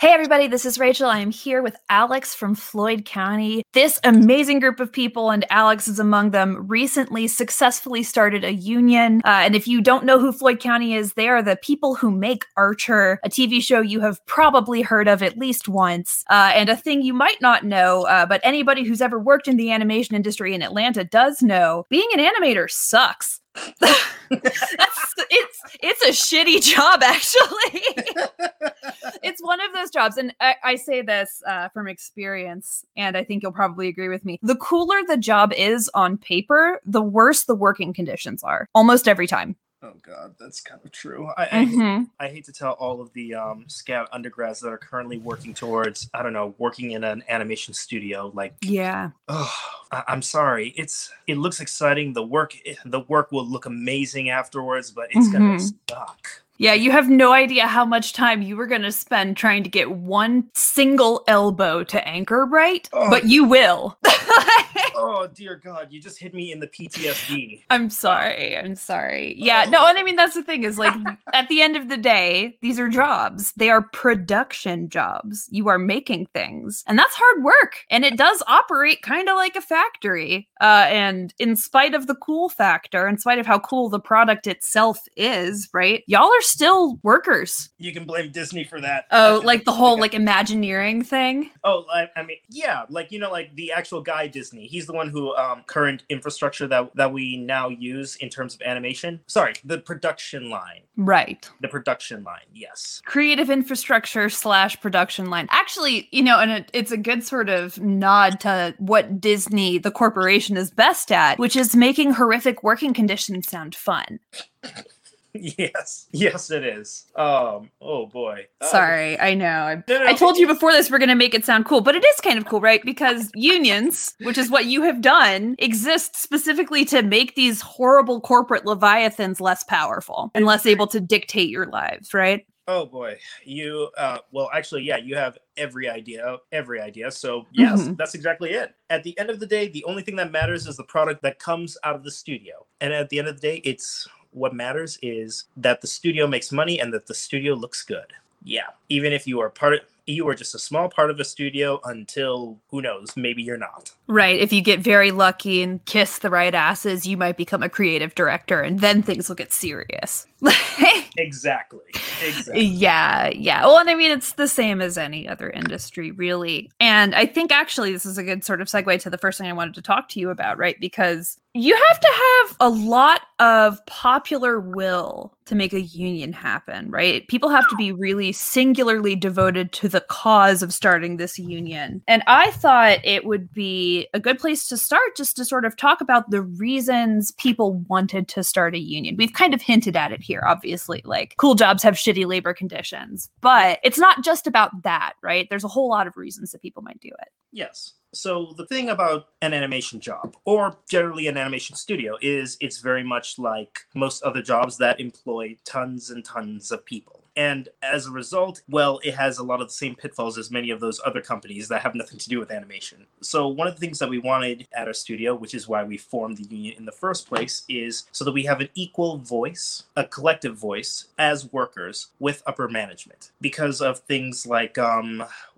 Hey everybody, this is Rachel. I am here with Alex from Floyd County. This amazing group of people, and Alex is among them, recently successfully started a union. And if you don't know who Floyd County is, they are the people who make Archer, a TV show you have probably heard of at least once, and a thing you might not know, but anybody who's ever worked in the animation industry in Atlanta does know, being an animator sucks. It's a shitty job, actually. It's one of those jobs, and I say this from experience, and I think you'll probably agree with me. The cooler the job is on paper, the worse the working conditions are, almost every time. Oh God, that's kind of true. I hate to tell all of the scout undergrads that are currently working towards, I don't know, working in an animation studio. Like, yeah. Oh, I'm sorry. It looks exciting. The work will look amazing afterwards, but it's gonna suck. Yeah, you have no idea how much time you were gonna spend trying to get one single elbow to anchor right, but you will. Oh, dear God, you just hit me in the PTSD. I'm sorry. Yeah, no, and I mean, that's the thing is, like, at the end of the day, these are jobs. They are production jobs. You are making things, and that's hard work, and it does operate kind of like a factory, and in spite of the cool factor, in spite of how cool the product itself is, right, y'all are still workers. You can blame Disney for that. Oh, like the whole, like, Imagineering thing? Oh, I mean, yeah, like, you know, like, the actual guy Disney, he's the one who current infrastructure that we now use in terms of animation. Sorry, the production line. Right. The production line, yes. Creative infrastructure / production line. Actually, you know, and it's a good sort of nod to what Disney, the corporation, is best at, which is making horrific working conditions sound fun. Yes, it is. Oh boy. Sorry, I know. I told you before this we're going to make it sound cool, but it is kind of cool, right? Because unions, which is what you have done, exist specifically to make these horrible corporate leviathans less powerful and less able to dictate your lives, right? Oh boy. You, well, actually, yeah, you have every idea. So yes, that's exactly it. At the end of the day, the only thing that matters is the product that comes out of the studio. And at the end of the day, what matters is that the studio makes money and that the studio looks good. Yeah. Even if you are just a small part of a studio until, who knows, maybe you're not. Right. If you get very lucky and kiss the right asses, you might become a creative director, and then things will get serious. Exactly. Yeah. Well, and I mean, it's the same as any other industry, really. And I think actually this is a good sort of segue to the first thing I wanted to talk to you about, right? Because you have to have a lot of popular will to make a union happen, right? People have to be really singularly devoted to the cause of starting this union. And I thought it would be a good place to start just to sort of talk about the reasons people wanted to start a union. We've kind of hinted at it here, obviously, like cool jobs have shitty labor conditions, but it's not just about that, right? There's a whole lot of reasons that people might do it. Yes. So the thing about an animation job, or generally an animation studio, is it's very much like most other jobs that employ tons and tons of people. And as a result, well, it has a lot of the same pitfalls as many of those other companies that have nothing to do with animation. So one of the things that we wanted at our studio, which is why we formed the union in the first place, is so that we have an equal voice, a collective voice, as workers with upper management. Because of things like,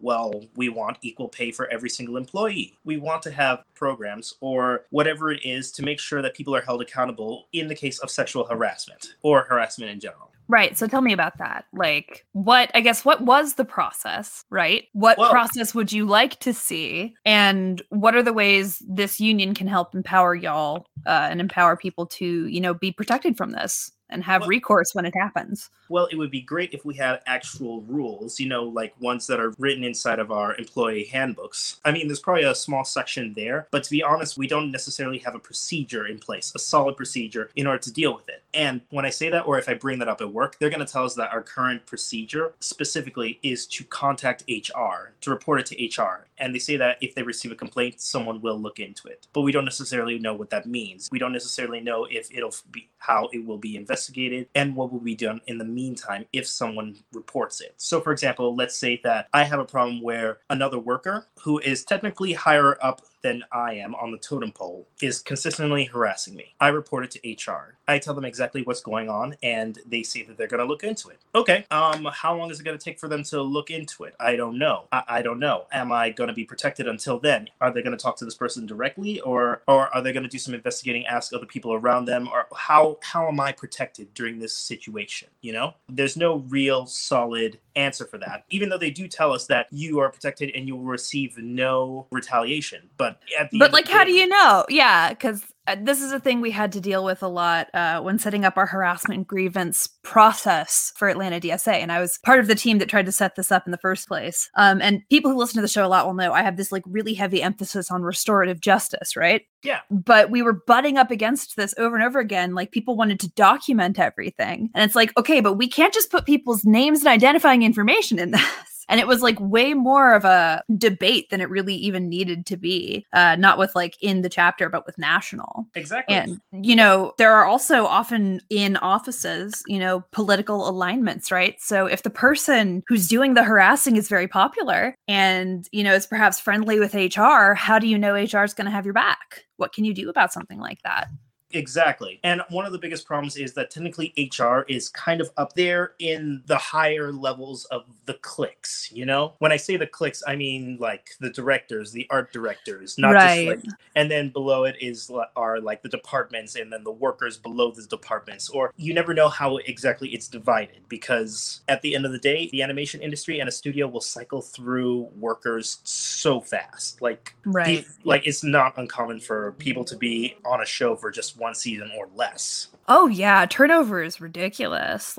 well, we want equal pay for every single employee. We want to have programs or whatever it is to make sure that people are held accountable in the case of sexual harassment or harassment in general. Right. So tell me about that. Like, what was the process, right? What process would you like to see? And what are the ways this union can help empower y'all and empower people to, you know, be protected from this and have recourse when it happens? Well, it would be great if we had actual rules, you know, like ones that are written inside of our employee handbooks. I mean, there's probably a small section there, but to be honest, we don't necessarily have a procedure in place, a solid procedure in order to deal with it. And when I say that, or if I bring that up at work, they're going to tell us that our current procedure specifically is to contact HR, to report it to HR. And they say that if they receive a complaint, someone will look into it. But we don't necessarily know what that means. We don't necessarily know if it'll be, how it will be investigated, and what will be done in the meantime if someone reports it. So for example, let's say that I have a problem where another worker who is technically higher up than I am on the totem pole is consistently harassing me. I report it to HR. I tell them exactly what's going on, and they say that they're going to look into it. Okay. How long is it going to take for them to look into it? I don't know. I don't know. Am I going to be protected until then? Are they going to talk to this person directly, or are they going to do some investigating, ask other people around them, or how am I protected during this situation? You know, there's no real solid answer for that, even though they do tell us that you are protected and you will receive no retaliation. But how do you know? Yeah, because this is a thing we had to deal with a lot when setting up our harassment grievance process for Atlanta DSA. And I was part of the team that tried to set this up in the first place. And people who listen to the show a lot will know I have this like really heavy emphasis on restorative justice, right? Yeah. But we were butting up against this over and over again. Like, people wanted to document everything. And it's like, okay, but we can't just put people's names and identifying information in this. And it was like way more of a debate than it really even needed to be, not with like in the chapter, but with national. Exactly. And, you know, there are also often in offices, you know, political alignments, right? So if the person who's doing the harassing is very popular and, you know, is perhaps friendly with HR, how do you know HR is going to have your back? What can you do about something like that? Exactly. And one of the biggest problems is that technically HR is kind of up there in the higher levels of the cliques, you know? When I say the cliques, I mean like the directors, the art directors, not just like, and then below it are like the departments and then the workers below the departments, or you never know how exactly it's divided, because at the end of the day, the animation industry and a studio will cycle through workers so fast. Like it's not uncommon for people to be on a show for just one season or less. Oh yeah, turnover is ridiculous.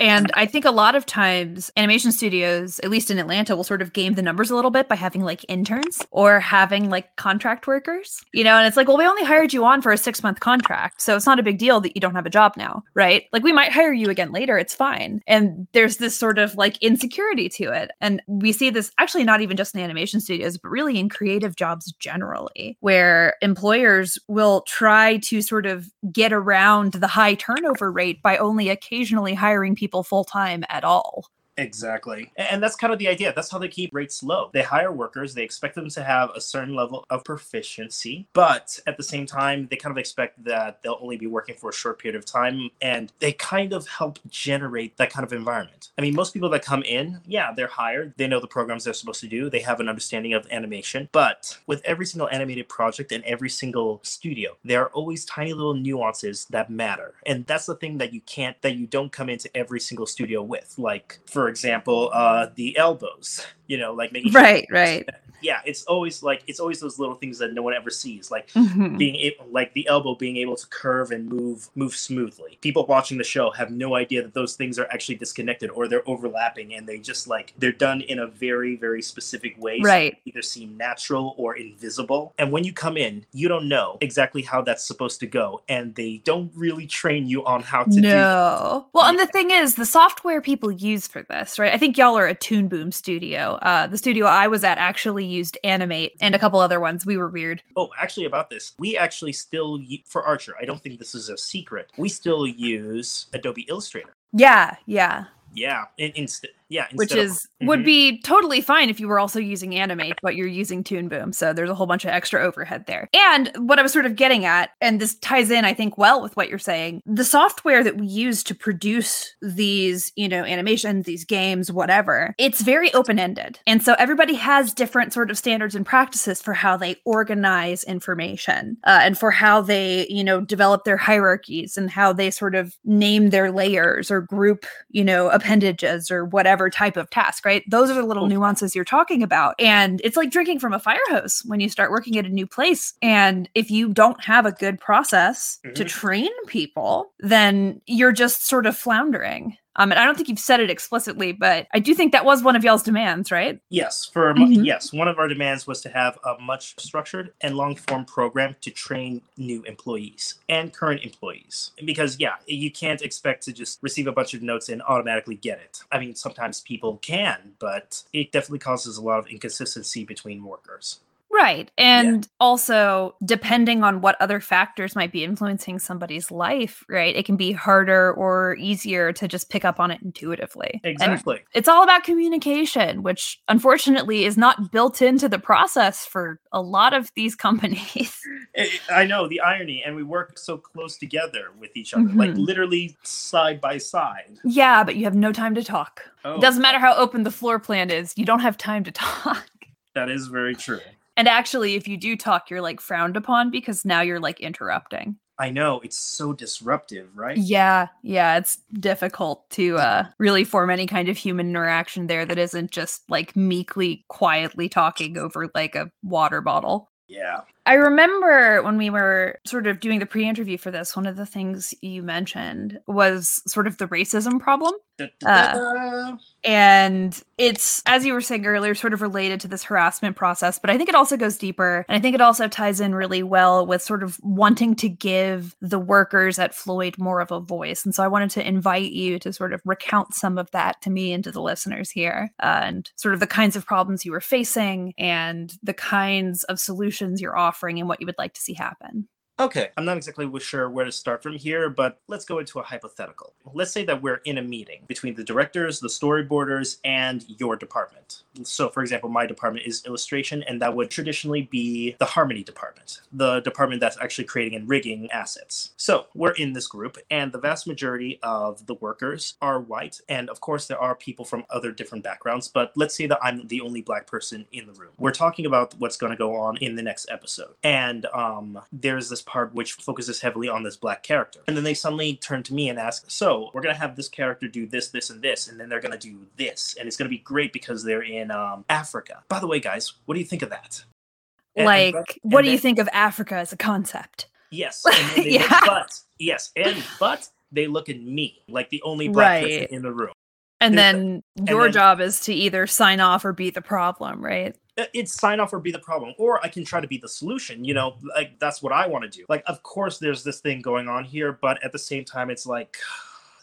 And I think a lot of times animation studios, at least in Atlanta, will sort of game the numbers a little bit by having like interns or having like contract workers, you know, and it's like, well, we only hired you on for a 6-month contract. So it's not a big deal that you don't have a job now, right? Like, we might hire you again later. It's fine. And there's this sort of like insecurity to it. And we see this actually not even just in animation studios, but really in creative jobs generally, where employers will try to sort of get around the high turnover rate by only occasionally hiring people full-time at all. Exactly. And that's kind of the idea. That's how they keep rates low. They hire workers. They expect them to have a certain level of proficiency. But at the same time, they kind of expect that they'll only be working for a short period of time. And they kind of help generate that kind of environment. I mean, most people that come in, yeah, they're hired. They know the programs they're supposed to do. They have an understanding of animation. But with every single animated project and every single studio, there are always tiny little nuances that matter. And that's the thing that you don't come into every single studio with. Like, for example, the elbows, you know, like making right. Yeah, it's always those little things that no one ever sees, like being able, like the elbow being able to curve and move smoothly. People watching the show have no idea that those things are actually disconnected or they're overlapping, and they just like they're done in a very, very specific way. Right, so they either seem natural or invisible. And when you come in, you don't know exactly how that's supposed to go, and they don't really train you on how to do that. Well, and the thing is, the software people use for this. Right, I think y'all are a Toon Boom studio. The studio I was at actually used Animate and a couple other ones. We were weird. Oh, actually about this, we actually still, for Archer, I don't think this is a secret, we still use Adobe Illustrator. Yeah. Would be totally fine if you were also using Animate, but you're using Toon Boom. So there's a whole bunch of extra overhead there. And what I was sort of getting at, and this ties in, I think, well with what you're saying, the software that we use to produce these, you know, animations, these games, whatever, it's very open-ended. And so everybody has different sort of standards and practices for how they organize information and for how they, you know, develop their hierarchies and how they sort of name their layers or group, you know, appendages or whatever type of task, right? Those are the little nuances you're talking about. And it's like drinking from a fire hose when you start working at a new place. And if you don't have a good process to train people, then you're just sort of floundering. And I don't think you've said it explicitly, but I do think that was one of y'all's demands, right? Yes, one of our demands was to have a much structured and long-form program to train new employees and current employees. Because, yeah, you can't expect to just receive a bunch of notes and automatically get it. I mean, sometimes people can, but it definitely causes a lot of inconsistency between workers. Right. And also, depending on what other factors might be influencing somebody's life, right, it can be harder or easier to just pick up on it intuitively. Exactly. And it's all about communication, which unfortunately is not built into the process for a lot of these companies. I know, the irony. And we work so close together with each other, like literally side by side. Yeah, but you have no time to talk. Oh. It doesn't matter how open the floor plan is. You don't have time to talk. That is very true. And actually, if you do talk, you're like frowned upon because now you're like interrupting. I know. It's so disruptive, right? Yeah. Yeah. It's difficult to really form any kind of human interaction there that isn't just like meekly, quietly talking over like a water bottle. Yeah. I remember when we were sort of doing the pre-interview for this, one of the things you mentioned was sort of the racism problem. And it's, as you were saying earlier, sort of related to this harassment process, but I think it also goes deeper. And I think it also ties in really well with sort of wanting to give the workers at Floyd more of a voice. And so I wanted to invite you to sort of recount some of that to me and to the listeners here, and sort of the kinds of problems you were facing and the kinds of solutions you're offering and what you would like to see happen. Okay, I'm not exactly sure where to start from here, but let's go into a hypothetical. Let's say that we're in a meeting between the directors, the storyboarders, and your department. So, for example, my department is illustration, and that would traditionally be the Harmony department, the department that's actually creating and rigging assets. So we're in this group, and the vast majority of the workers are white. And of course, there are people from other different backgrounds, but let's say that I'm the only black person in the room. We're talking about what's going to go on in the next episode. And there's this part which focuses heavily on this black character. And then they suddenly turn to me and ask, so we're going to have this character do this, this, and this, and then they're going to do this. And it's going to be great because they're in Africa. By the way, guys, what do you think of that? Do you think of Africa as a concept? Yes. And they look, but they look at me like the only black person in the room. And then your job is to either sign off or be the problem, right? It's sign off or be the problem, or I can try to be the solution. You know, like that's what I want to do. Like, of course, there's this thing going on here, but at the same time, it's like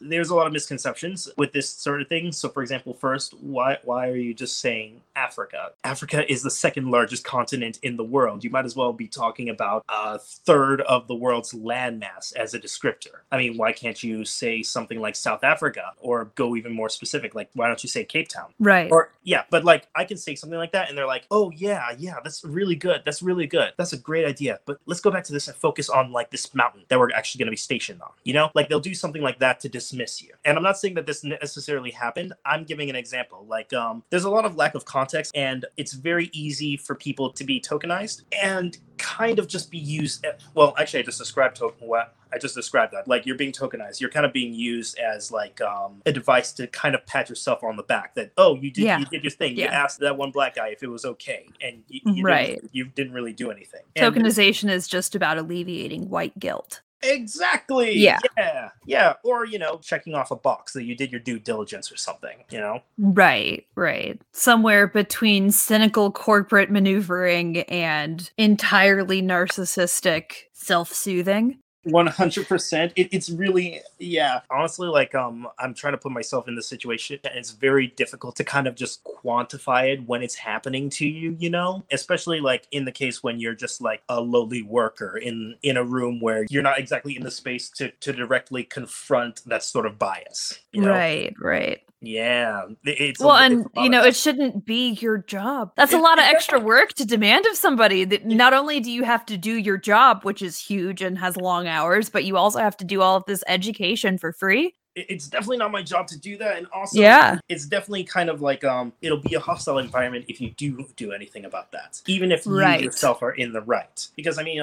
there's a lot of misconceptions with this sort of thing. So, for example, first, why are you just saying Africa? Africa is the second largest continent in the world. You might as well be talking about a third of the world's landmass as a descriptor. I mean, why can't you say something like South Africa, or go even more specific? Like, why don't you say Cape Town? Right. Or yeah, but like I can say something like that, and they're like, oh yeah, that's really good. That's really good. That's a great idea. But let's go back to this and focus on like this mountain that we're actually going to be stationed on. You know, like they'll do something like that to dismiss you. And I'm not saying that this necessarily happened. I'm giving an example. Like, there's a lot of lack of context, and it's very easy for people to be tokenized and kind of just be used. Well, actually, I just described that. Like, you're being tokenized. You're kind of being used as like a device to kind of pat yourself on the back that, oh, you did your thing. Yeah. You asked that one black guy if it was okay, and you didn't really do anything. Tokenization is just about alleviating white guilt. Exactly. Yeah. Or, you know, checking off a box that you did your due diligence or something, you know? Right. Somewhere between cynical corporate maneuvering and entirely narcissistic self-soothing. 100%. It's really, yeah. Honestly, like, I'm trying to put myself in this situation, and it's very difficult to kind of just quantify it when it's happening to you, you know? Especially, like, in the case when you're just, like, a lowly worker in a room where you're not exactly in the space to directly confront that sort of bias, you know? Right. Yeah. It shouldn't be your job. That's a lot of extra work to demand of somebody. That not only do you have to do your job, which is huge and has long hours, but you also have to do all of this education for free. It's definitely not my job to do that. And also, it's definitely kind of like, it'll be a hostile environment if you do anything about that, even if you yourself are in the right. Because, I mean,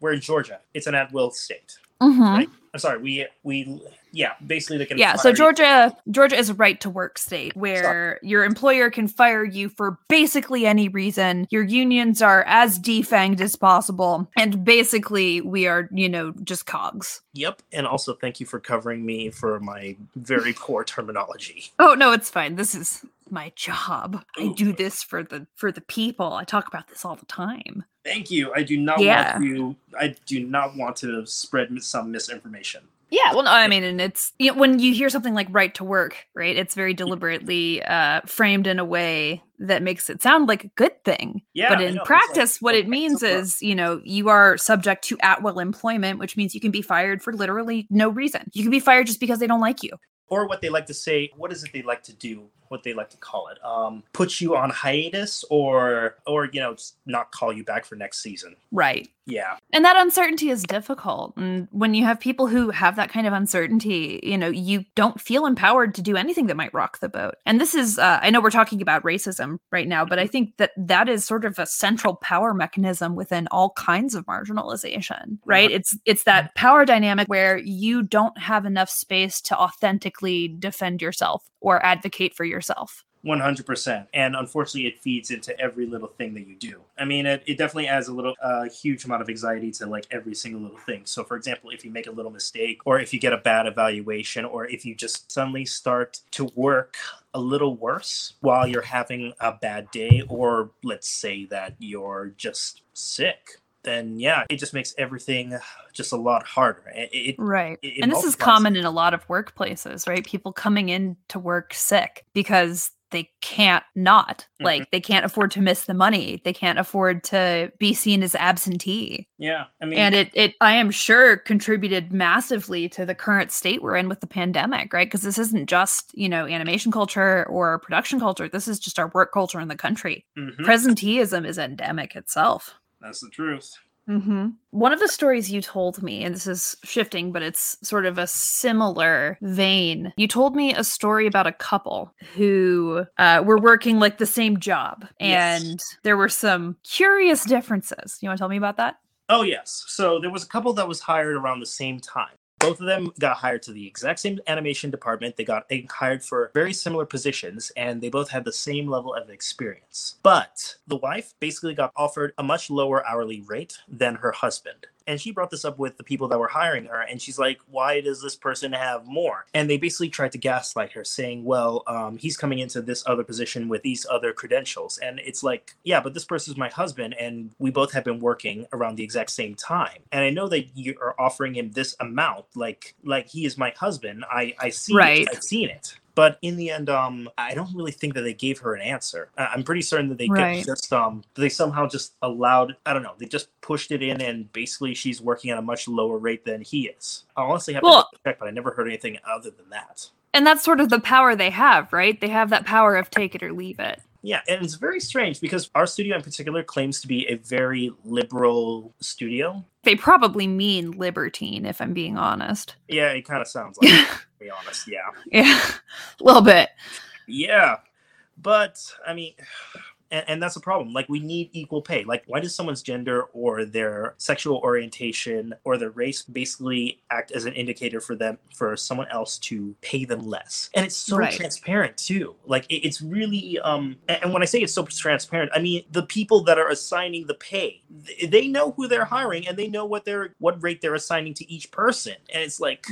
we're in Georgia. It's an at-will state. Mm-hmm. Right? I'm sorry. Basically they can. Yeah. So Georgia is a right to work state where your employer can fire you for basically any reason. Your unions are as defanged as possible. And basically we are, you know, just cogs. Yep. And also thank you for covering me for my very poor terminology. Oh, no, it's fine. This is my job. Ooh. I do this for the people. I talk about this all the time. Thank you. I do not want to spread some misinformation. Yeah, well, no, I mean, and it's, you know, when you hear something like right to work, right, it's very deliberately framed in a way that makes it sound like a good thing. Yeah, but in practice, like, what it means is, you know, you are subject to at-will employment, which means you can be fired for literally no reason. You can be fired just because they don't like you. Or what they like to say, what is it they like to do? What they like to call it, put you on hiatus or, you know, not call you back for next season. Right. Yeah. And that uncertainty is difficult. And when you have people who have that kind of uncertainty, you know, you don't feel empowered to do anything that might rock the boat. And this is, I know we're talking about racism right now, but I think that that is sort of a central power mechanism within all kinds of marginalization, right? It's that power dynamic where you don't have enough space to authentically defend yourself or advocate for yourself. 100%. And unfortunately, it feeds into every little thing that you do. I mean, it definitely adds a little, huge amount of anxiety to like every single little thing. So for example, if you make a little mistake or if you get a bad evaluation or if you just suddenly start to work a little worse while you're having a bad day, or let's say that you're just sick, then yeah, it just makes everything just a lot harder. And this is common in a lot of workplaces, right? People coming in to work sick because they can't not. Like, they can't afford to miss the money. They can't afford to be seen as absentee. Yeah. I mean, and it I am sure contributed massively to the current state we're in with the pandemic, right? Because this isn't just, you know, animation culture or production culture. This is just our work culture in the country. Mm-hmm. Presenteeism is endemic itself. That's the truth. Mm-hmm. One of the stories you told me, and this is shifting, but it's sort of a similar vein. You told me a story about a couple who were working like the same job, and there were some curious differences. You want to tell me about that? Oh, yes. So there was a couple that was hired around the same time. Both of them got hired to the exact same animation department. They got hired for very similar positions, and they both had the same level of experience. But the wife basically got offered a much lower hourly rate than her husband. And she brought this up with the people that were hiring her. And she's like, why does this person have more? And they basically tried to gaslight her, saying, well, he's coming into this other position with these other credentials. And it's like, yeah, but this person's my husband. And we both have been working around the exact same time. And I know that you are offering him this amount. Like he is my husband. I see it. I've seen it. But in the end, I don't really think that they gave her an answer. I'm pretty certain that they they somehow just allowed, I don't know, they just pushed it in, and basically she's working at a much lower rate than he is. I honestly have to check, but I never heard anything other than that. And that's sort of the power they have, right? They have that power of take it or leave it. Yeah, and it's very strange because our studio in particular claims to be a very liberal studio. They probably mean libertine, if I'm being honest. Yeah, it kind of sounds like it, to be honest, yeah. Yeah, a little bit. Yeah, but, I mean, and that's a problem. Like, we need equal pay. Like, why does someone's gender or their sexual orientation or their race basically act as an indicator for them, for someone else to pay them less? And it's so transparent too. Like, it's really, and when I say it's so transparent, I mean, the people that are assigning the pay, they know who they're hiring and they know what rate they're assigning to each person. And it's like,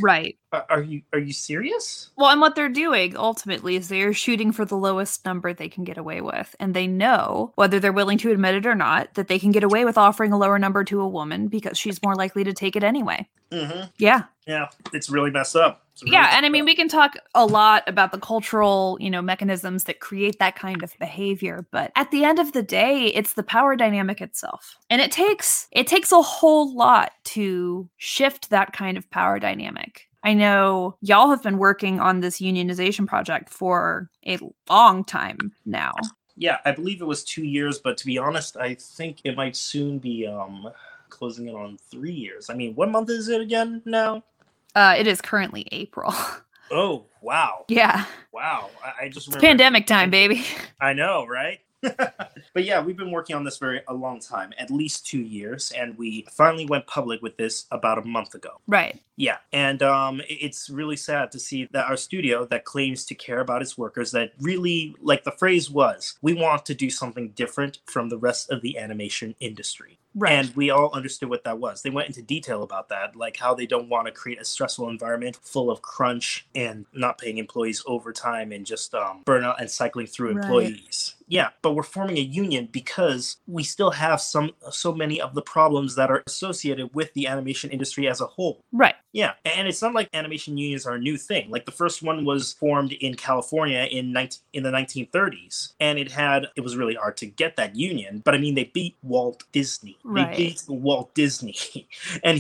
are you serious? Well, and what they're doing ultimately is they're shooting for the lowest number they can get away with. And they know, whether they're willing to admit it or not, that they can get away with offering a lower number to a woman because she's more likely to take it anyway. Mm-hmm. Yeah. Yeah. It's really messed up. And I mean, we can talk a lot about the cultural, you know, mechanisms that create that kind of behavior, but at the end of the day, it's the power dynamic itself. And it takes a whole lot to shift that kind of power dynamic. I know y'all have been working on this unionization project for a long time now. Yeah, I believe it was 2 years, but to be honest, I think it might soon be closing in on 3 years. I mean, what month is it again now? It is currently April. Oh, wow. Yeah. Wow. I just remember. It's pandemic time, baby. I know, right? But yeah, we've been working on this for a long time, at least 2 years, and we finally went public with this about a month ago. Right. Yeah, and it's really sad to see that our studio that claims to care about its workers, that really, like the phrase was, we want to do something different from the rest of the animation industry. Right. And we all understood what that was. They went into detail about that, like how they don't want to create a stressful environment full of crunch and not paying employees overtime and just burnout and cycling through employees. Yeah, but we're forming a union because we still have so many of the problems that are associated with the animation industry as a whole. Right. Yeah, and it's not like animation unions are a new thing. Like the first one was formed in California in the 1930s, and it was really hard to get that union. But I mean, they beat Walt Disney. Right. They beat Walt Disney, and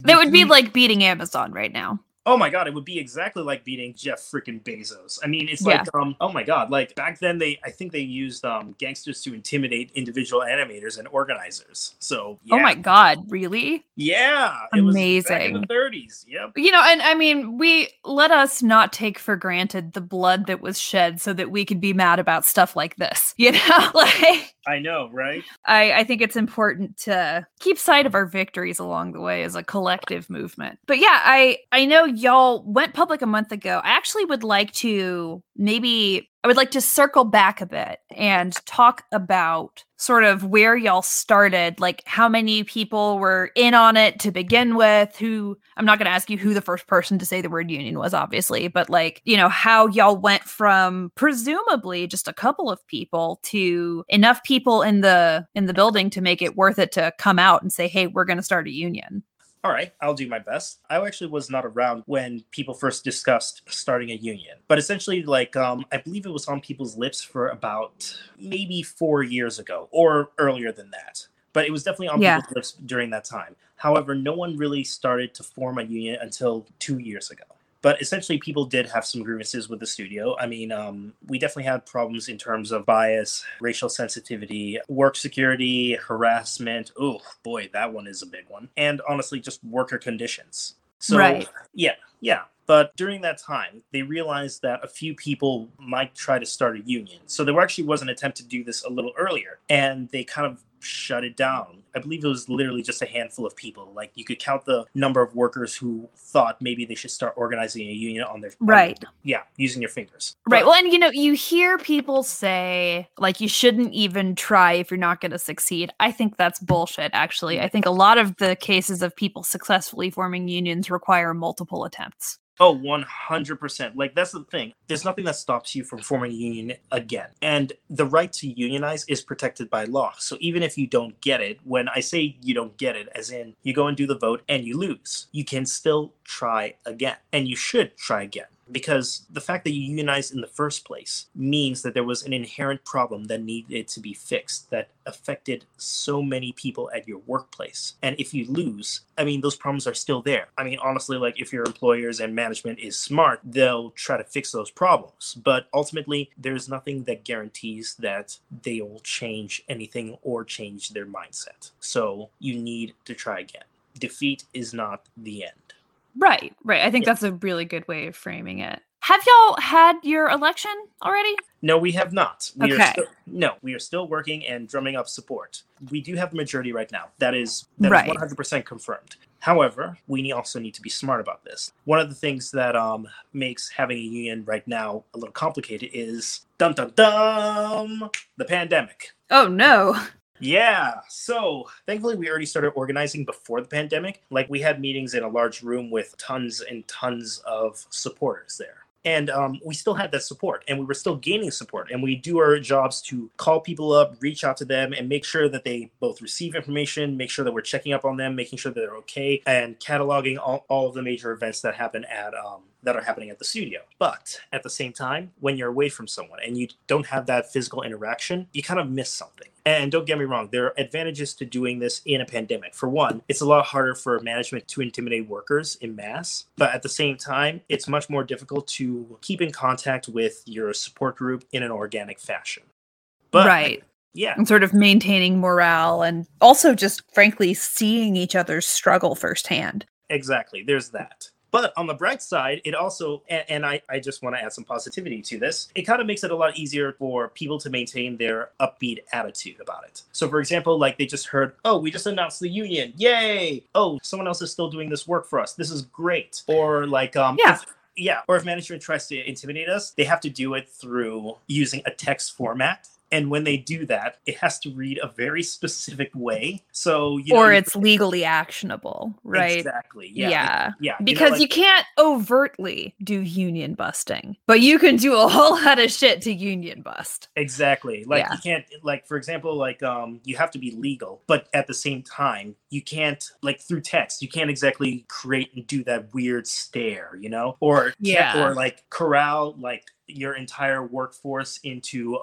that would be like beating Amazon right now. Oh my God, it would be exactly like beating Jeff freaking Bezos. I mean, it's like, oh my God, like back then I think they used gangsters to intimidate individual animators and organizers. So, yeah. Oh my God, really? Yeah. Amazing. It was back in the 30s. Yep. You know, and I mean, let us not take for granted the blood that was shed so that we could be mad about stuff like this. You know, like. I know, right? I think it's important to keep sight of our victories along the way as a collective movement. But yeah, I know y'all went public a month ago. I actually would like to circle back a bit and talk about sort of where y'all started, like how many people were in on it to begin with, I'm not going to ask you who the first person to say the word union was, obviously, but like, you know, how y'all went from presumably just a couple of people to enough people in the building to make it worth it to come out and say, hey, we're going to start a union. All right, I'll do my best. I actually was not around when people first discussed starting a union, but essentially, like, I believe it was on people's lips for about maybe 4 years ago or earlier than that. But it was definitely on people's lips during that time. However, no one really started to form a union until 2 years ago. But essentially, people did have some grievances with the studio. I mean, we definitely had problems in terms of bias, racial sensitivity, work security, harassment. Oh, boy, that one is a big one. And honestly, just worker conditions. So, right. Yeah. But during that time, they realized that a few people might try to start a union. So there actually was an attempt to do this a little earlier. And they kind of shut it down. I believe it was literally just a handful of people. Like you could count the number of workers who thought maybe they should start organizing a union on their using your fingers. Right. But, well, and you know, you hear people say like you shouldn't even try if you're not going to succeed. I think that's bullshit. Actually, I think a lot of the cases of people successfully forming unions require multiple attempts. Oh, 100%. Like, that's the thing. There's nothing that stops you from forming a union again. And the right to unionize is protected by law. So even if you don't get it, when I say you don't get it, as in you go and do the vote and you lose, you can still try again. And you should try again. Because the fact that you unionized in the first place means that there was an inherent problem that needed to be fixed that affected so many people at your workplace. And if you lose, I mean, those problems are still there. I mean, honestly, like if your employers and management is smart, they'll try to fix those problems. But ultimately, there's nothing that guarantees that they will change anything or change their mindset. So you need to try again. Defeat is not the end. Right. I think that's a really good way of framing it. Have y'all had your election already? No, we have not. We are still working and drumming up support. We do have a majority right now. That is 100% confirmed. However, we also need to be smart about this. One of the things that makes having a union right now a little complicated is, dum-dum-dum, the pandemic. Oh, no. Yeah, so thankfully we already started organizing before the pandemic. Like we had meetings in a large room with tons and tons of supporters there. And we still had that support and we were still gaining support. And we do our jobs to call people up, reach out to them and make sure that they both receive information, make sure that we're checking up on them, making sure that they're okay and cataloging all of the major events that happen that are happening at the studio. But at the same time, when you're away from someone and you don't have that physical interaction, you kind of miss something. And don't get me wrong, there are advantages to doing this in a pandemic. For one, it's a lot harder for management to intimidate workers en masse. But at the same time, it's much more difficult to keep in contact with your support group in an organic fashion. But right. Yeah. And sort of maintaining morale and also just, frankly, seeing each other's struggle firsthand. Exactly. There's that. But on the bright side, it also, and I just want to add some positivity to this, it kind of makes it a lot easier for people to maintain their upbeat attitude about it. So for example, like they just heard, oh, we just announced the union. Yay. Oh, someone else is still doing this work for us. This is great. Or like, Or if management tries to intimidate us, they have to do it through using a text format. And when they do that, it has to read a very specific way. So, you know, or it's legally actionable, right? Exactly. Yeah. Because you can't overtly do union busting, but you can do a whole lot of shit to union bust. Exactly. Like you can't, like, for example, like you have to be legal, but at the same time, you can't, like, through text, you can't exactly create and do that weird stare, you know, or like corral, like, your entire workforce into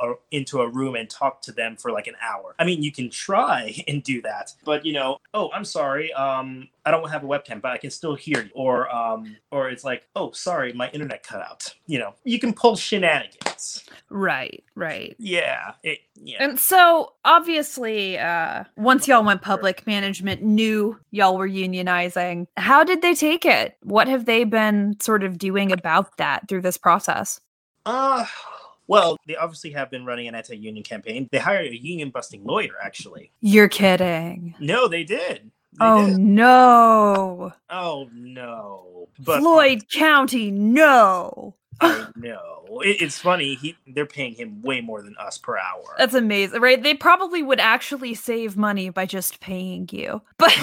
a room and talk to them for like an hour. I mean, you can try and do that, but you know, oh, I'm sorry, I don't have a webcam, but I can still hear you. Or it's like, oh, sorry, my internet cut out. You know, you can pull shenanigans. Right. Yeah. And so obviously, once y'all went public, management knew y'all were unionizing. How did they take it? What have they been sort of doing about that through this process? Well, they obviously have been running an anti-union campaign. They hired a union-busting lawyer, actually. You're kidding. No, they did. Oh no! But Floyd County, no. I know. It's funny. They're paying him way more than us per hour. That's amazing, right? They probably would actually save money by just paying you, but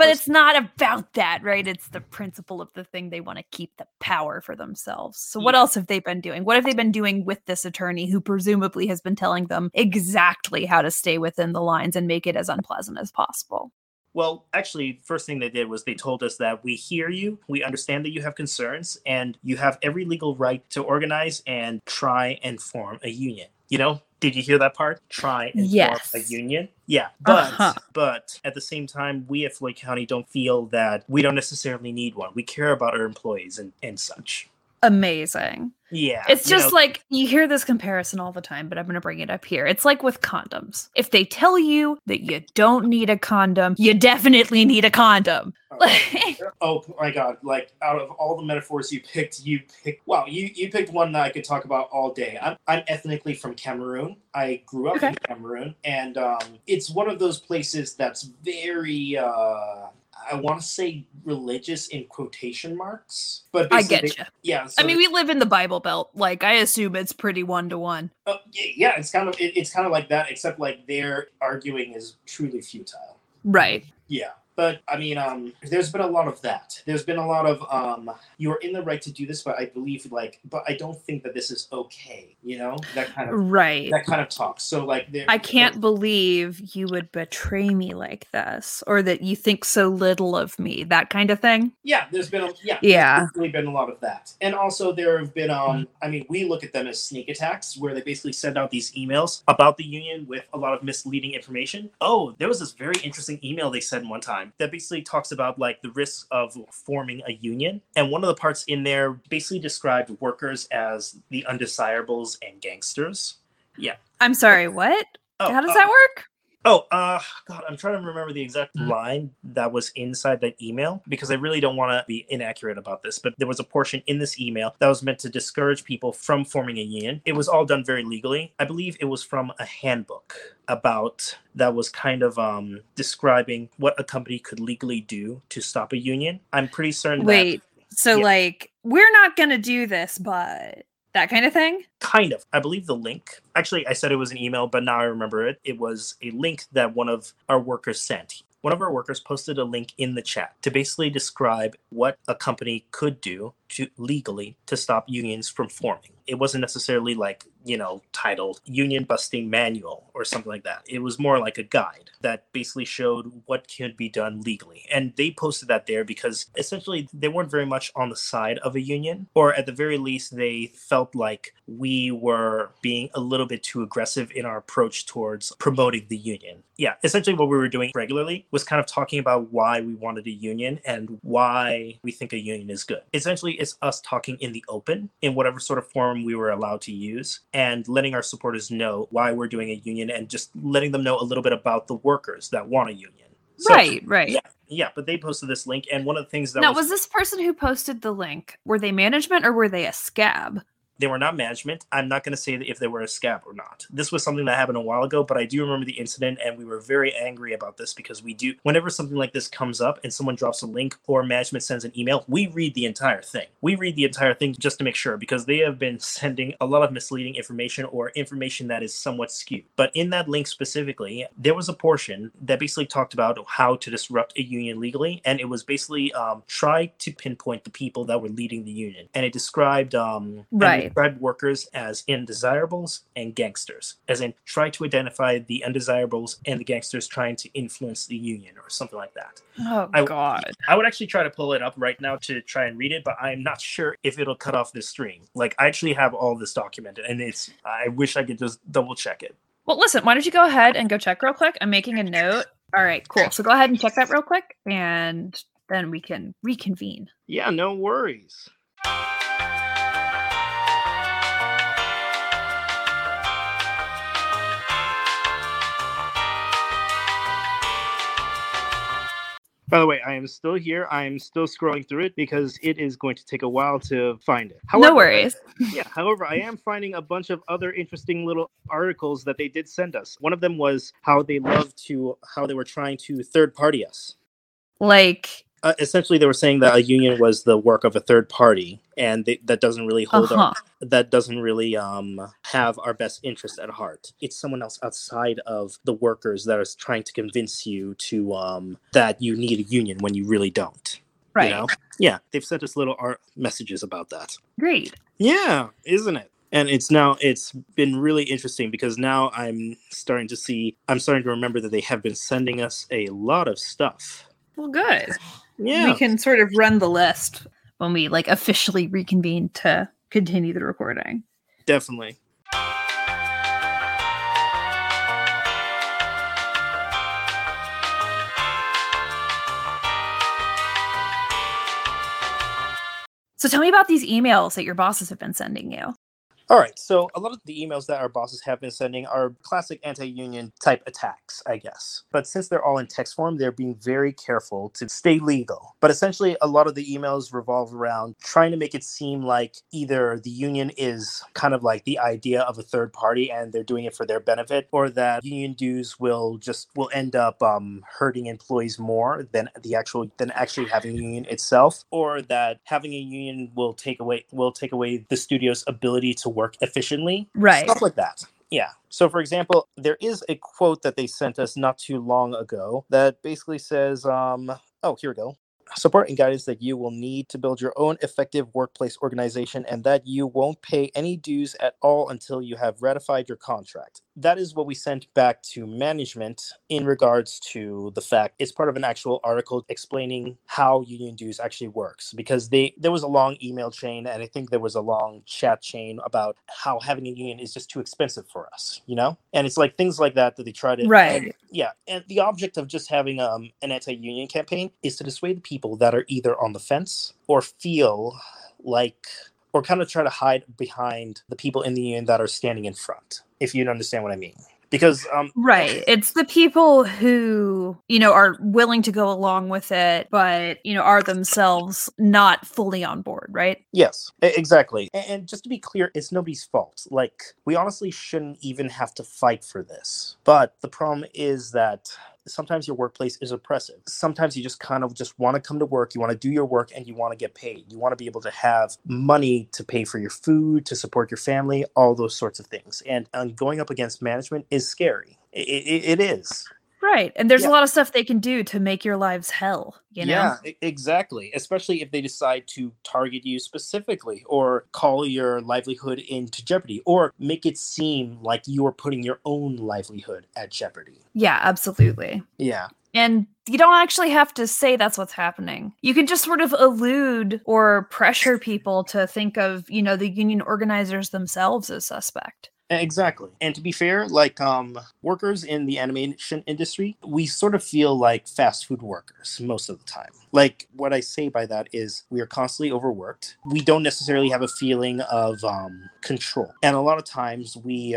it's not about that, right? It's the principle of the thing. They want to keep the power for themselves. So what else have they been doing? What have they been doing with this attorney who presumably has been telling them exactly how to stay within the lines and make it as unpleasant as possible? Well, actually, first thing they did was they told us that we hear you, we understand that you have concerns, and you have every legal right to organize and try and form a union. You know, did you hear that part? Try and form a union? Yeah. But at the same time, we at Floyd County don't feel that we don't necessarily need one. We care about our employees and such. Amazing. Yeah. It's just like, you hear this comparison all the time, but I'm going to bring it up here. It's like with condoms. If they tell you that you don't need a condom, you definitely need a condom. Oh my God. Like, out of all the metaphors you picked, wow, you picked one that I could talk about all day. I'm ethnically from Cameroon. I grew up in Cameroon. And it's one of those places that's very... I want to say religious in quotation marks, but I get you. Yeah, so I mean, we live in the Bible Belt. Like, I assume it's pretty 1-to-1. Yeah, it's kind of like that, except like their arguing is truly futile. Right. Yeah. But, I mean, there's been a lot of that. There's been a lot of, you are in the right to do this, but I believe, like, but I don't think that this is okay, you know? That kind of talk. So, like... I can't believe you would betray me like this, or that you think so little of me, that kind of thing? Yeah, there's definitely been a lot of that. And also, there have been, I mean, we look at them as sneak attacks, where they basically send out these emails about the union with a lot of misleading information. Oh, there was this very interesting email they sent one time that basically talks about like the risks of forming a union. And one of the parts in there basically described workers as the undesirables and gangsters. Yeah. I'm sorry, what? Oh, how does that work? Oh, God, I'm trying to remember the exact line that was inside that email, because I really don't want to be inaccurate about this. But there was a portion in this email that was meant to discourage people from forming a union. It was all done very legally. I believe it was from a handbook that was kind of describing what a company could legally do to stop a union. I'm pretty certain like, we're not going to do this, but... That kind of thing? Kind of. I believe the link. Actually, I said it was an email, but now I remember it. It was a link that one of our workers sent. One of our workers posted a link in the chat to basically describe what a company could do legally to stop unions from forming. It wasn't necessarily like, you know, titled Union Busting Manual or something like that. It was more like a guide that basically showed what could be done legally. And they posted that there because essentially they weren't very much on the side of a union, or at the very least, they felt like we were being a little bit too aggressive in our approach towards promoting the union. Yeah, essentially what we were doing regularly was kind of talking about why we wanted a union and why we think a union is good. Essentially, it's us talking in the open in whatever sort of form we were allowed to use, and letting our supporters know why we're doing a union, and just letting them know a little bit about the workers that want a union. So, right. Yeah, but they posted this link, and one of the things that was this person who posted the link, were they management or were they a scab? They were not management. I'm not going to say that if they were a scab or not. This was something that happened a while ago, but I do remember the incident, and we were very angry about this because we do, whenever something like this comes up and someone drops a link or management sends an email, we read the entire thing. We read the entire thing just to make sure, because they have been sending a lot of misleading information or information that is somewhat skewed. But in that link specifically, there was a portion that basically talked about how to disrupt a union legally, and it was basically try to pinpoint the people that were leading the union. And it described described workers as undesirables and gangsters, as in try to identify the undesirables and the gangsters trying to influence the union or something like that. Oh, God. I would actually try to pull it up right now to try and read it, but I'm not sure if it'll cut off this stream. Like, I actually have all this documented, and it's, I wish I could just double check it. Well, listen, why don't you go ahead and go check real quick? I'm making a note. All right, cool. So go ahead and check that real quick, and then we can reconvene. Yeah, no worries. By the way, I am still here. I am still scrolling through it because it is going to take a while to find it. However, no worries. Yeah. However, I am finding a bunch of other interesting little articles that they did send us. One of them was how they were trying to third party us. Like, essentially, they were saying that a union was the work of a third party, and that doesn't really hold up. That doesn't really have our best interest at heart. It's someone else outside of the workers that is trying to convince you to that you need a union when you really don't. Right. You know? Yeah. They've sent us little messages about that. Great. Yeah, isn't it? And it's been really interesting because now I'm starting to remember that they have been sending us a lot of stuff. Well, good. Yeah. We can sort of run the list when we officially reconvene to continue the recording. Definitely. So tell me about these emails that your bosses have been sending you. All right, so a lot of the emails that our bosses have been sending are classic anti-union type attacks, I guess. But since they're all in text form, they're being very careful to stay legal. But essentially, a lot of the emails revolve around trying to make it seem like either the union is kind of like the idea of a third party and they're doing it for their benefit, or that union dues will end up hurting employees more than actually having a union itself, or that having a union will take away the studio's ability to work efficiently, right? Stuff like that. Yeah. So, for example, there is a quote that they sent us not too long ago that basically says, oh, here we go. Support and guidance that you will need to build your own effective workplace organization, and that you won't pay any dues at all until you have ratified your contract. That is what we sent back to management in regards to the fact it's part of an actual article explaining how union dues actually works, because there was a long email chain, and I think there was a long chat chain about how having a union is just too expensive for us, you know? And it's things like that they try to... Right. And the object of just having an anti-union campaign is to dissuade the people that are either on the fence or feel like... or kind of try to hide behind the people in the union that are standing in front, if you understand what I mean. Because right, it's the people who are willing to go along with it, but are themselves not fully on board, right? Yes, exactly. And just to be clear, it's nobody's fault. We honestly shouldn't even have to fight for this. But the problem is that sometimes your workplace is oppressive. Sometimes you just kind of just want to come to work. You want to do your work and you want to get paid. You want to be able to have money to pay for your food, to support your family, all those sorts of things. And going up against management is scary. It is. Right. And there's a lot of stuff they can do to make your lives hell, Yeah, exactly. Especially if they decide to target you specifically or call your livelihood into jeopardy or make it seem like you are putting your own livelihood at jeopardy. Yeah, absolutely. Yeah. And you don't actually have to say that's what's happening. You can just sort of allude or pressure people to think of, the union organizers themselves as suspect. Exactly. And to be fair, workers in the animation industry, we sort of feel like fast food workers most of the time. What I say by that is we are constantly overworked. We don't necessarily have a feeling of control. And a lot of times we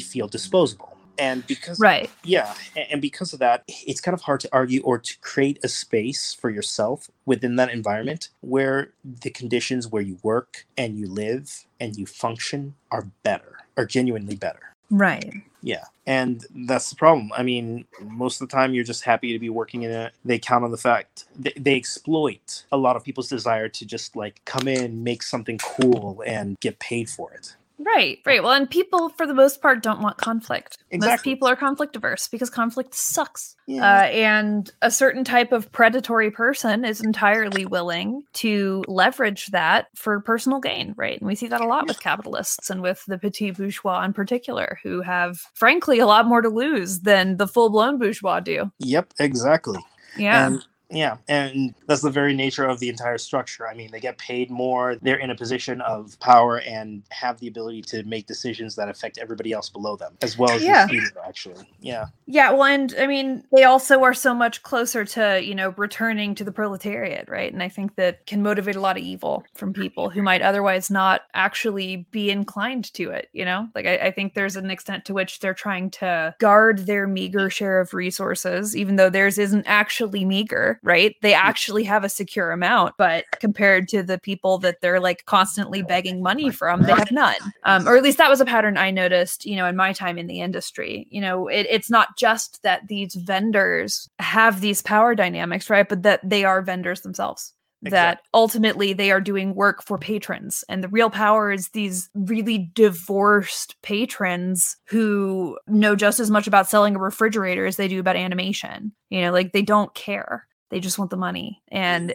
feel disposable. And because, right. Yeah. And because of that, it's kind of hard to argue or to create a space for yourself within that environment where the conditions where you work and you live and you function are better, are genuinely better. Right. Yeah. And that's the problem. I mean, most of the time you're just happy to be working in it. They count on the fact they exploit a lot of people's desire to just like come in, make something cool and get paid for it. Right, right. Well, and people, for the most part, don't want conflict. Exactly. Most people are conflict-averse because conflict sucks. Yeah. And a certain type of predatory person is entirely willing to leverage that for personal gain, right? And we see that a lot with capitalists and with the petit bourgeois in particular, who have, frankly, a lot more to lose than the full-blown bourgeois do. Yep, exactly. Yeah. Yeah, and that's the very nature of the entire structure. I mean, they get paid more, they're in a position of power and have the ability to make decisions that affect everybody else below them, as well as the student, actually. Yeah. Yeah, well, and I mean, they also are so much closer to, you know, returning to the proletariat, right? And I think that can motivate a lot of evil from people who might otherwise not actually be inclined to it, you know? Like, I think there's an extent to which they're trying to guard their meager share of resources, even though theirs isn't actually meager. Right? They actually have a secure amount, but compared to the people that they're like constantly begging money from, they have none. Or at least that was a pattern I noticed, you know, in my time in the industry. You know, it's not just that these vendors have these power dynamics, right? But that they are vendors themselves. That ultimately they are doing work for patrons, and the real power is these really divorced patrons who know just as much about selling a refrigerator as they do about animation. You know, like they don't care. They just want the money. And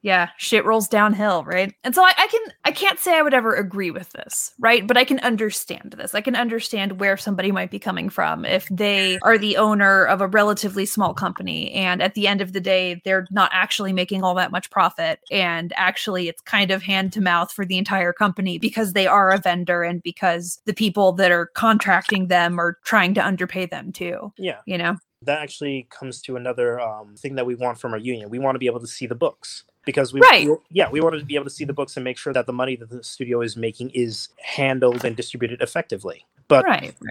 yeah, shit rolls downhill, right? And so I can't say I would ever agree with this, right? But I can understand this. I can understand where somebody might be coming from if they are the owner of a relatively small company and at the end of the day, they're not actually making all that much profit. And actually it's kind of hand to mouth for the entire company because they are a vendor and because the people that are contracting them are trying to underpay them too. Yeah. You know? That actually comes to another thing that we want from our union. We want to be able to see the books because we want to be able to see the books and make sure that the money that the studio is making is handled and distributed effectively. But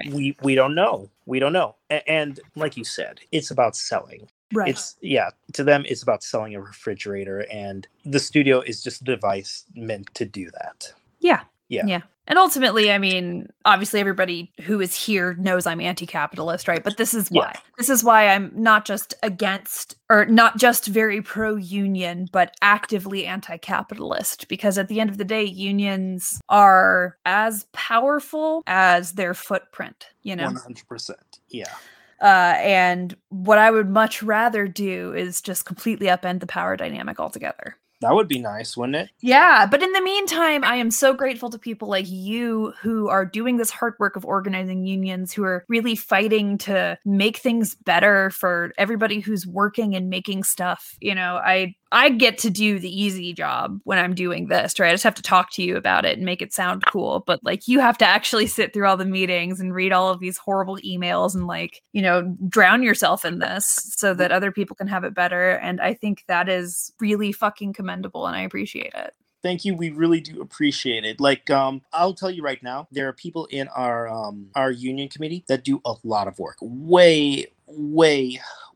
we don't know. We don't know. And like you said, it's about selling. Right. To them, it's about selling a refrigerator, and the studio is just a device meant to do that. Yeah. Yeah. Yeah. And ultimately, I mean, obviously everybody who is here knows I'm anti-capitalist, right? But this is why. Yeah. This is why I'm not just against, or not just very pro-union, but actively anti-capitalist. Because at the end of the day, unions are as powerful as their footprint, you know? 100%. Yeah. And what I would much rather do is just completely upend the power dynamic altogether. That would be nice, wouldn't it? Yeah, but in the meantime, I am so grateful to people like you who are doing this hard work of organizing unions, who are really fighting to make things better for everybody who's working and making stuff. You know, I get to do the easy job when I'm doing this, right? I just have to talk to you about it and make it sound cool. But like, you have to actually sit through all the meetings and read all of these horrible emails and like, you know, drown yourself in this so that other people can have it better. And I think that is really fucking commendable, and I appreciate it. Thank you. We really do appreciate it. Like, I'll tell you right now, there are people in our union committee that do a lot of work.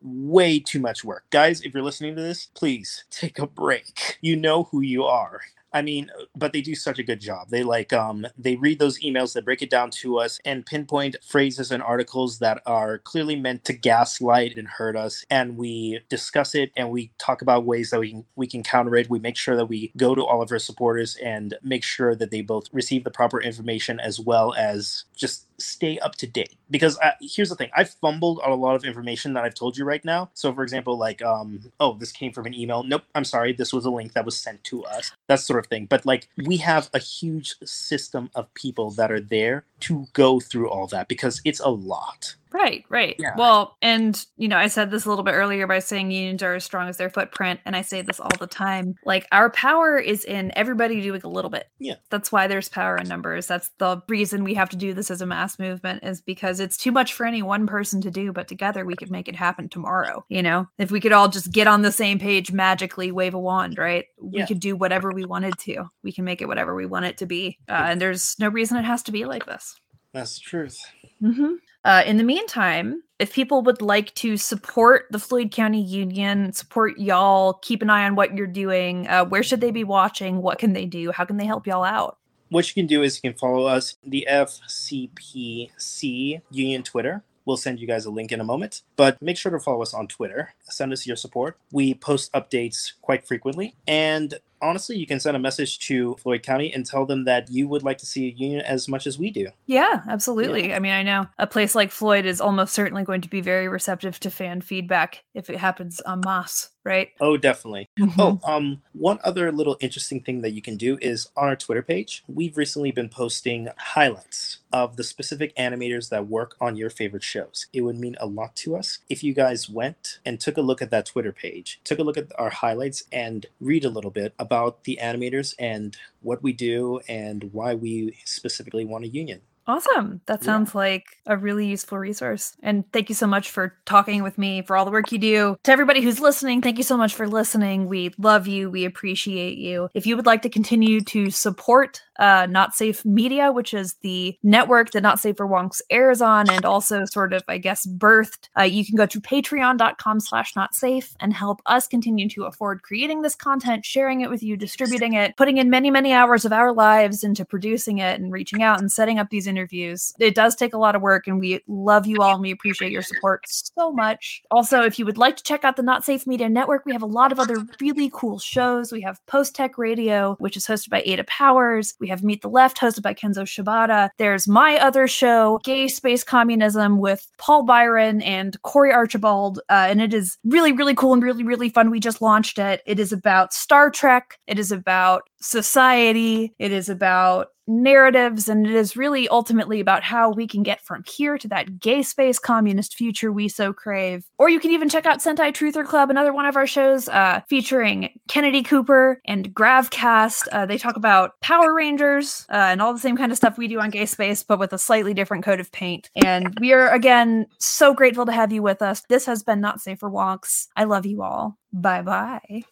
Way too much work. Guys, if you're listening to this, please take a break. You know who you are. I mean, but they do such a good job. They like, they read those emails, they break it down to us and pinpoint phrases and articles that are clearly meant to gaslight and hurt us. And we discuss it and we talk about ways that we can counter it. We make sure that we go to all of our supporters and make sure that they both receive the proper information as well as just stay up to date. Because here's the thing, I've fumbled on a lot of information that I've told you right now. So for example, like, oh, this came from an email. Nope, I'm sorry. This was a link that was sent to us. That sort of thing. But like, we have a huge system of people that are there to go through all that because it's a lot. Right, right. Yeah. Well, and, you know, I said this a little bit earlier by saying unions are as strong as their footprint. And I say this all the time. Like, our power is in everybody doing a little bit. Yeah. That's why there's power in numbers. That's the reason we have to do this as a mass movement, is because it's too much for any one person to do. But together we could make it happen tomorrow. You know, if we could all just get on the same page, magically wave a wand, right? We could do whatever we wanted to. We can make it whatever we want it to be. And there's no reason it has to be like this. That's the truth. Mm-hmm. In the meantime, if people would like to support the Floyd County Union, support y'all, keep an eye on what you're doing, where should they be watching? What can they do? How can they help y'all out? What you can do is you can follow us, the FCPC Union Twitter. We'll send you guys a link in a moment, but make sure to follow us on Twitter. Send us your support. We post updates quite frequently. And honestly, you can send a message to Floyd County and tell them that you would like to see a union as much as we do. Yeah, absolutely. Yeah. I mean, I know a place like Floyd is almost certainly going to be very receptive to fan feedback if it happens en masse, right? Oh, definitely. One other little interesting thing that you can do is on our Twitter page, we've recently been posting highlights of the specific animators that work on your favorite shows. It would mean a lot to us if you guys went and took a look at that Twitter page, took a look at our highlights, and read a little bit about the animators and what we do and why we specifically want a union. Awesome. That sounds like a really useful resource. And thank you so much for talking with me, for all the work you do. To everybody who's listening, thank you so much for listening. We love you. We appreciate you. If you would like to continue to support Not Safe Media, which is the network that Not Safe for Wonks airs on and also sort of, I guess, birthed, you can go to patreon.com/notsafe and help us continue to afford creating this content, sharing it with you, distributing it, putting in many, many hours of our lives into producing it and reaching out and setting up these interviews. It does take a lot of work, and we love you all and we appreciate your support so much. Also, if you would like to check out the Not Safe Media Network, we have a lot of other really cool shows. We have Post Tech Radio, which is hosted by Ada Powers. We have Meet the Left, hosted by Kenzo Shibata. There's my other show, Gay Space Communism, with Paul Byron and Corey Archibald. And it is really, really cool and really, really fun. We just launched it. It is about Star Trek. It is about society. It is about narratives, and it is really ultimately about how we can get from here to that gay space communist future we so crave. Or you can even check out Sentai Truther Club, another one of our shows featuring Kennedy Cooper and Gravcast. They talk about Power Rangers and all the same kind of stuff we do on Gay Space, but with a slightly different coat of paint. And we are, again, so grateful to have you with us. This has been Not Safe for Wonks. I love you all. Bye-bye.